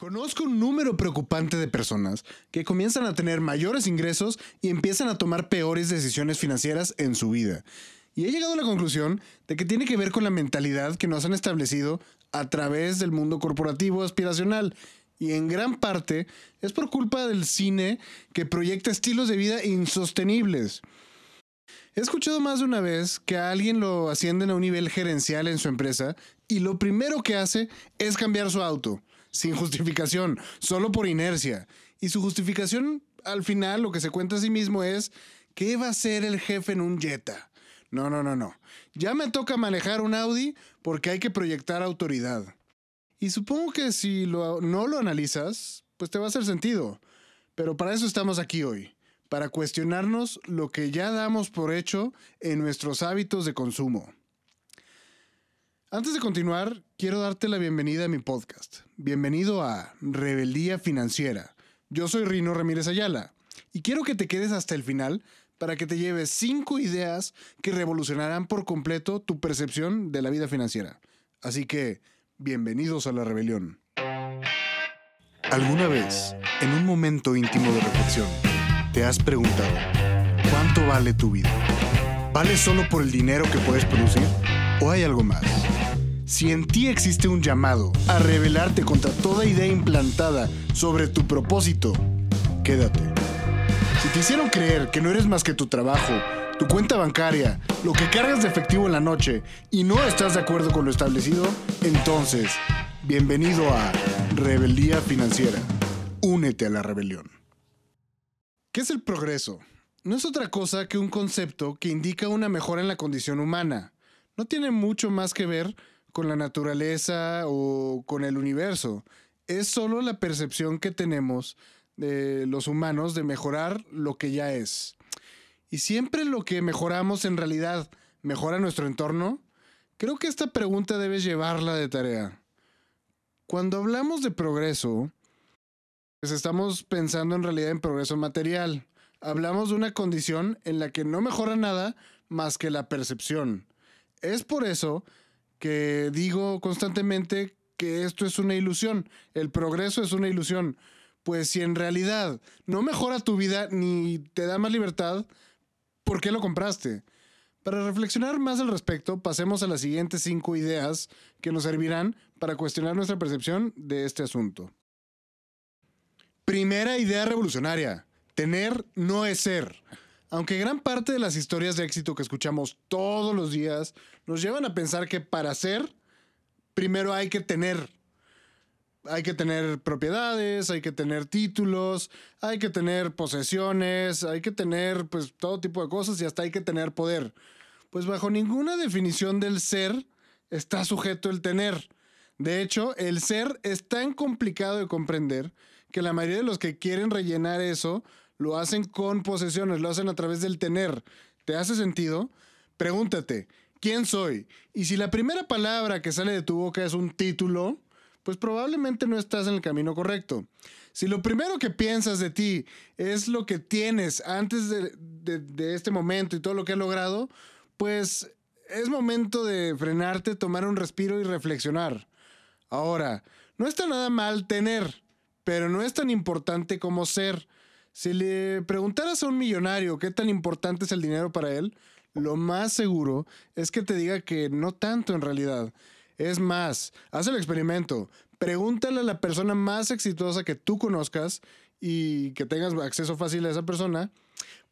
Conozco un número preocupante de personas que comienzan a tener mayores ingresos y empiezan a tomar peores decisiones financieras en su vida. Y he llegado a la conclusión de que tiene que ver con la mentalidad que nos han establecido a través del mundo corporativo aspiracional. Y en gran parte es por culpa del cine que proyecta estilos de vida insostenibles. He escuchado más de una vez que a alguien lo ascienden a un nivel gerencial en su empresa y lo primero que hace es cambiar su auto. Sin justificación, solo por inercia. Y su justificación, al final, lo que se cuenta a sí mismo es: ¿qué va a hacer el jefe en un Jetta? No. Ya me toca manejar un Audi porque hay que proyectar autoridad. Y supongo que si no lo analizas, pues te va a hacer sentido. Pero para eso estamos aquí hoy. Para cuestionarnos lo que ya damos por hecho en nuestros hábitos de consumo. Antes de continuar, quiero darte la bienvenida a mi podcast. Bienvenido a Rebeldía Financiera. Yo soy Rino Ramírez Ayala y quiero que te quedes hasta el final para que te lleves 5 ideas que revolucionarán por completo tu percepción de la vida financiera. Así que, bienvenidos a la rebelión. ¿Alguna vez, en un momento íntimo de reflexión, te has preguntado cuánto vale tu vida? ¿Vale solo por el dinero que puedes producir o hay algo más? Si en ti existe un llamado a rebelarte contra toda idea implantada sobre tu propósito, quédate. Si te hicieron creer que no eres más que tu trabajo, tu cuenta bancaria, lo que cargas de efectivo en la noche y no estás de acuerdo con lo establecido, entonces, bienvenido a Rebeldía Financiera. Únete a la rebelión. ¿Qué es el progreso? No es otra cosa que un concepto que indica una mejora en la condición humana. No tiene mucho más que ver con la naturaleza o con el universo. Es solo la percepción que tenemos de los humanos de mejorar lo que ya es. ¿Y siempre lo que mejoramos en realidad mejora nuestro entorno? Creo que esta pregunta debes llevarla de tarea. Cuando hablamos de progreso, pues estamos pensando en realidad en progreso material. Hablamos de una condición en la que no mejora nada más que la percepción. Es por eso que digo constantemente que esto es una ilusión, el progreso es una ilusión, pues si en realidad no mejora tu vida ni te da más libertad, ¿por qué lo compraste? Para reflexionar más al respecto, pasemos a las siguientes 5 ideas que nos servirán para cuestionar nuestra percepción de este asunto. Primera idea revolucionaria: tener no es ser. Aunque gran parte de las historias de éxito que escuchamos todos los días nos llevan a pensar que para ser, primero hay que tener. Hay que tener propiedades, hay que tener títulos, hay que tener posesiones, hay que tener pues todo tipo de cosas y hasta hay que tener poder. Pues bajo ninguna definición del ser está sujeto el tener. De hecho, el ser es tan complicado de comprender que la mayoría de los que quieren rellenar eso lo hacen con posesiones, lo hacen a través del tener. ¿Te hace sentido? Pregúntate, ¿quién soy? Y si la primera palabra que sale de tu boca es un título, pues probablemente no estás en el camino correcto. Si lo primero que piensas de ti es lo que tienes antes de este momento y todo lo que has logrado, pues es momento de frenarte, tomar un respiro y reflexionar. Ahora, no está nada mal tener, pero no es tan importante como ser. Si le preguntaras a un millonario qué tan importante es el dinero para él, lo más seguro es que te diga que no tanto en realidad. Es más, haz el experimento. Pregúntale a la persona más exitosa que tú conozcas y que tengas acceso fácil a esa persona.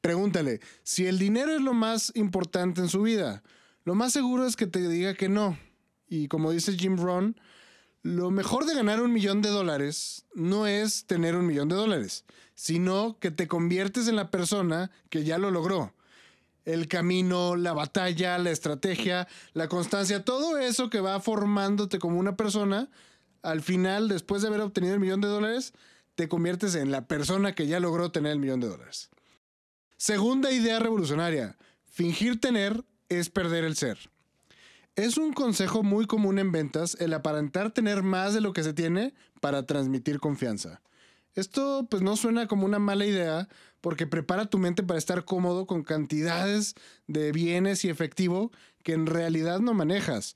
Pregúntale si el dinero es lo más importante en su vida. Lo más seguro es que te diga que no. Y como dice Jim Rohn, lo mejor de ganar $1,000,000 no es tener $1,000,000, sino que te conviertes en la persona que ya lo logró. El camino, la batalla, la estrategia, la constancia, todo eso que va formándote como una persona, al final, después de haber obtenido $1,000,000, te conviertes en la persona que ya logró tener $1,000,000. Segunda idea revolucionaria: fingir tener es perder el ser. Es un consejo muy común en ventas el aparentar tener más de lo que se tiene para transmitir confianza. Esto pues no suena como una mala idea porque prepara tu mente para estar cómodo con cantidades de bienes y efectivo que en realidad no manejas.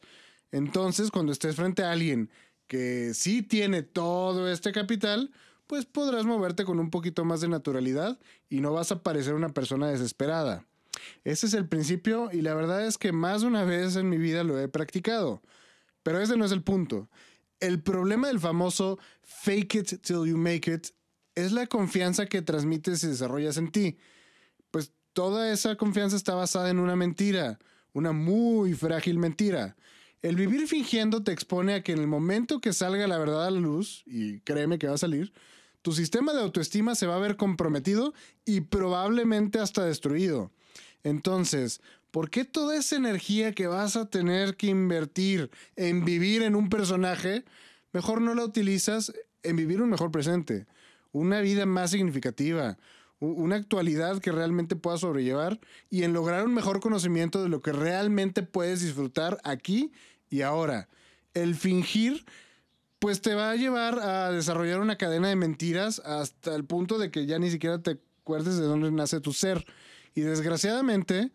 Entonces, cuando estés frente a alguien que sí tiene todo este capital, pues podrás moverte con un poquito más de naturalidad y no vas a parecer una persona desesperada. Ese es el principio y la verdad es que más de una vez en mi vida lo he practicado. Pero ese no es el punto. El problema del famoso fake it till you make it es la confianza que transmites y desarrollas en ti. Pues toda esa confianza está basada en una mentira, una muy frágil mentira. El vivir fingiendo te expone a que en el momento que salga la verdad a la luz, y créeme que va a salir, tu sistema de autoestima se va a ver comprometido y probablemente hasta destruido. Entonces, ¿por qué toda esa energía que vas a tener que invertir en vivir en un personaje, mejor no la utilizas en vivir un mejor presente, una vida más significativa, una actualidad que realmente puedas sobrellevar y en lograr un mejor conocimiento de lo que realmente puedes disfrutar aquí y ahora? El fingir, pues te va a llevar a desarrollar una cadena de mentiras hasta el punto de que ya ni siquiera te acuerdes de dónde nace tu ser. Y desgraciadamente,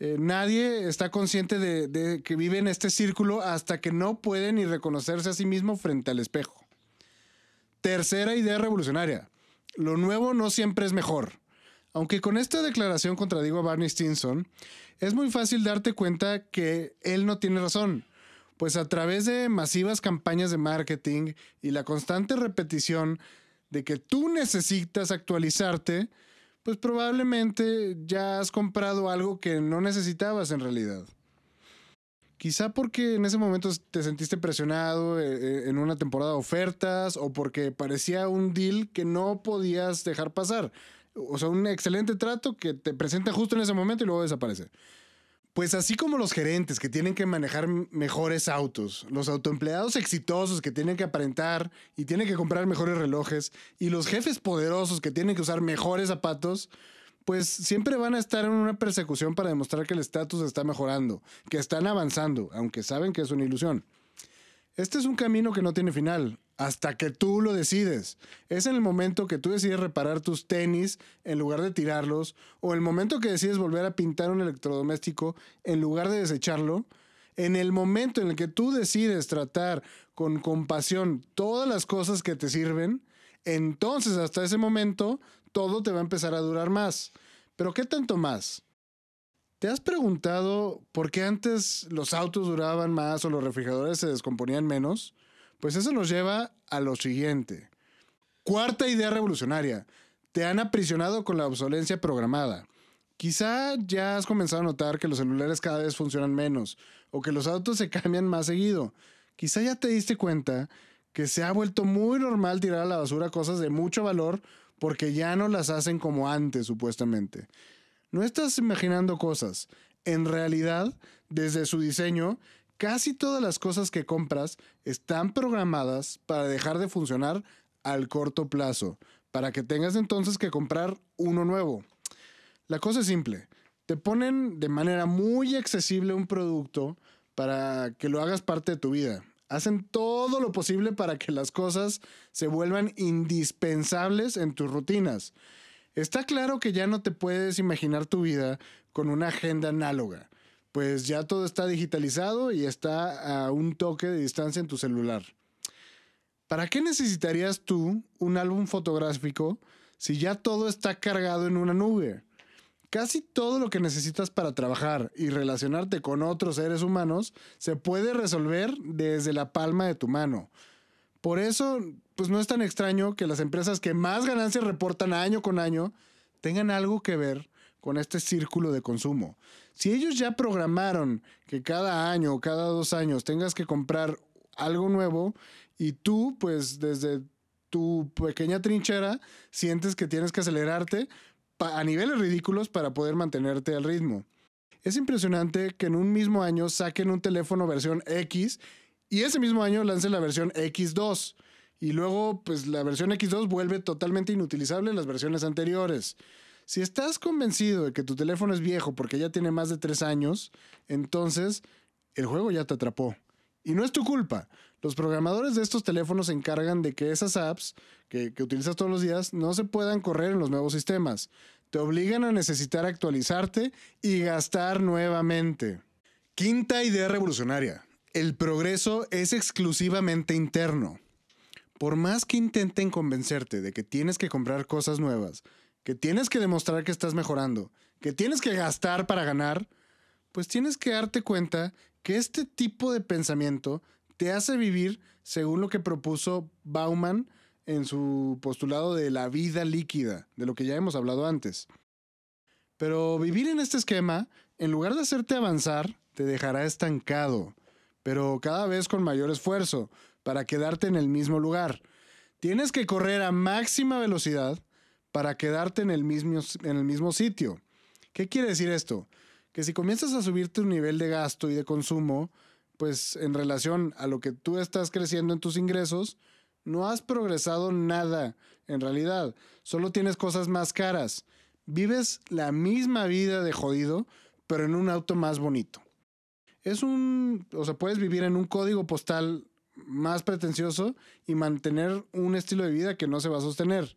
nadie está consciente de que vive en este círculo hasta que no puede ni reconocerse a sí mismo frente al espejo. Tercera idea revolucionaria. Lo nuevo no siempre es mejor. Aunque con esta declaración contradigo a Barney Stinson, es muy fácil darte cuenta que él no tiene razón. Pues a través de masivas campañas de marketing y la constante repetición de que tú necesitas actualizarte, pues probablemente ya has comprado algo que no necesitabas en realidad. Quizá porque en ese momento te sentiste presionado en una temporada de ofertas o porque parecía un deal que no podías dejar pasar. O sea, un excelente trato que te presenta justo en ese momento y luego desaparece. Pues así como los gerentes que tienen que manejar mejores autos, los autoempleados exitosos que tienen que aparentar y tienen que comprar mejores relojes, y los jefes poderosos que tienen que usar mejores zapatos, pues siempre van a estar en una persecución para demostrar que el estatus está mejorando, que están avanzando, aunque saben que es una ilusión. Este es un camino que no tiene final, hasta que tú lo decides. Es en el momento que tú decides reparar tus tenis en lugar de tirarlos, o el momento que decides volver a pintar un electrodoméstico en lugar de desecharlo, en el momento en el que tú decides tratar con compasión todas las cosas que te sirven, entonces hasta ese momento todo te va a empezar a durar más. ¿Pero qué tanto más? ¿Te has preguntado por qué antes los autos duraban más o los refrigeradores se descomponían menos? Pues eso nos lleva a lo siguiente. Cuarta idea revolucionaria. Te han aprisionado con la obsolencia programada. Quizá ya has comenzado a notar que los celulares cada vez funcionan menos o que los autos se cambian más seguido. Quizá ya te diste cuenta que se ha vuelto muy normal tirar a la basura cosas de mucho valor porque ya no las hacen como antes, supuestamente. No estás imaginando cosas. En realidad, desde su diseño, casi todas las cosas que compras están programadas para dejar de funcionar al corto plazo, para que tengas entonces que comprar uno nuevo. La cosa es simple. Te ponen de manera muy accesible un producto para que lo hagas parte de tu vida. Hacen todo lo posible para que las cosas se vuelvan indispensables en tus rutinas. Está claro que ya no te puedes imaginar tu vida con una agenda análoga, pues ya todo está digitalizado y está a un toque de distancia en tu celular. ¿Para qué necesitarías tú un álbum fotográfico si ya todo está cargado en una nube? Casi todo lo que necesitas para trabajar y relacionarte con otros seres humanos se puede resolver desde la palma de tu mano. Por eso, pues no es tan extraño que las empresas que más ganancias reportan año con año tengan algo que ver con este círculo de consumo. Si ellos ya programaron que cada año o cada 2 años tengas que comprar algo nuevo y tú, pues desde tu pequeña trinchera, sientes que tienes que acelerarte a niveles ridículos para poder mantenerte al ritmo. Es impresionante que en un mismo año saquen un teléfono versión X y ese mismo año lancen la versión X2. Y luego, pues la versión X2 vuelve totalmente inutilizable las versiones anteriores. Si estás convencido de que tu teléfono es viejo porque ya tiene más de 3 años, entonces el juego ya te atrapó. Y no es tu culpa. Los programadores de estos teléfonos se encargan de que esas apps que utilizas todos los días no se puedan correr en los nuevos sistemas. Te obligan a necesitar actualizarte y gastar nuevamente. Quinta idea revolucionaria. El progreso es exclusivamente interno. Por más que intenten convencerte de que tienes que comprar cosas nuevas, que tienes que demostrar que estás mejorando, que tienes que gastar para ganar, pues tienes que darte cuenta que este tipo de pensamiento te hace vivir según lo que propuso Bauman en su postulado de la vida líquida, de lo que ya hemos hablado antes. Pero vivir en este esquema, en lugar de hacerte avanzar, te dejará estancado, pero cada vez con mayor esfuerzo, para quedarte en el mismo lugar. Tienes que correr a máxima velocidad para quedarte en el mismo sitio. ¿Qué quiere decir esto? Que si comienzas a subir tu nivel de gasto y de consumo, pues en relación a lo que tú estás creciendo en tus ingresos, no has progresado nada en realidad. Solo tienes cosas más caras. Vives la misma vida de jodido, pero en un auto más bonito. Puedes vivir en un código postal más pretencioso y mantener un estilo de vida que no se va a sostener.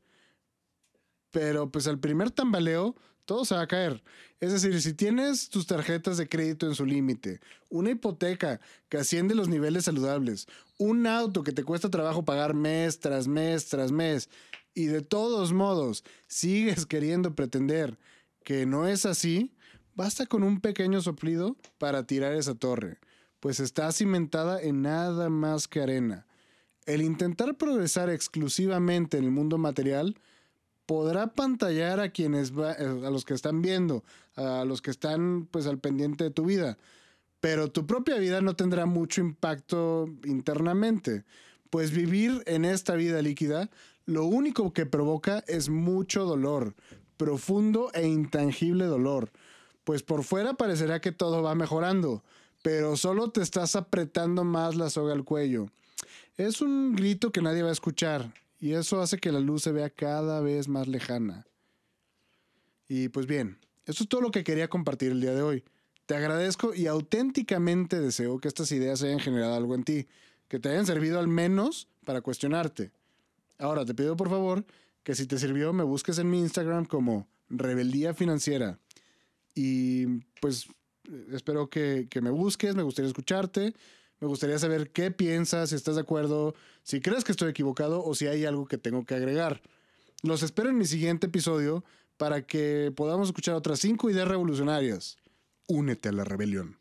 Pero pues al primer tambaleo todo se va a caer. Es decir, si tienes tus tarjetas de crédito en su límite, una hipoteca que asciende los niveles saludables, un auto que te cuesta trabajo pagar mes tras mes tras mes, y de todos modos sigues queriendo pretender que no es así, basta con un pequeño soplido para tirar esa torre, pues está cimentada en nada más que arena. El intentar progresar exclusivamente en el mundo material podrá pantallar a los que están viendo, a los que están pues al pendiente de tu vida, pero tu propia vida no tendrá mucho impacto internamente, pues vivir en esta vida líquida lo único que provoca es mucho dolor, profundo e intangible dolor, pues por fuera parecerá que todo va mejorando, pero solo te estás apretando más la soga al cuello. Es un grito que nadie va a escuchar, y eso hace que la luz se vea cada vez más lejana. Y pues bien, eso es todo lo que quería compartir el día de hoy. Te agradezco y auténticamente deseo que estas ideas hayan generado algo en ti, que te hayan servido al menos para cuestionarte. Ahora te pido por favor que si te sirvió me busques en mi Instagram como Rebeldía Financiera. Y pues espero que me busques, me gustaría escucharte, me gustaría saber qué piensas, si estás de acuerdo, si crees que estoy equivocado o si hay algo que tengo que agregar. Los espero en mi siguiente episodio para que podamos escuchar otras 5 ideas revolucionarias. Únete a la rebelión.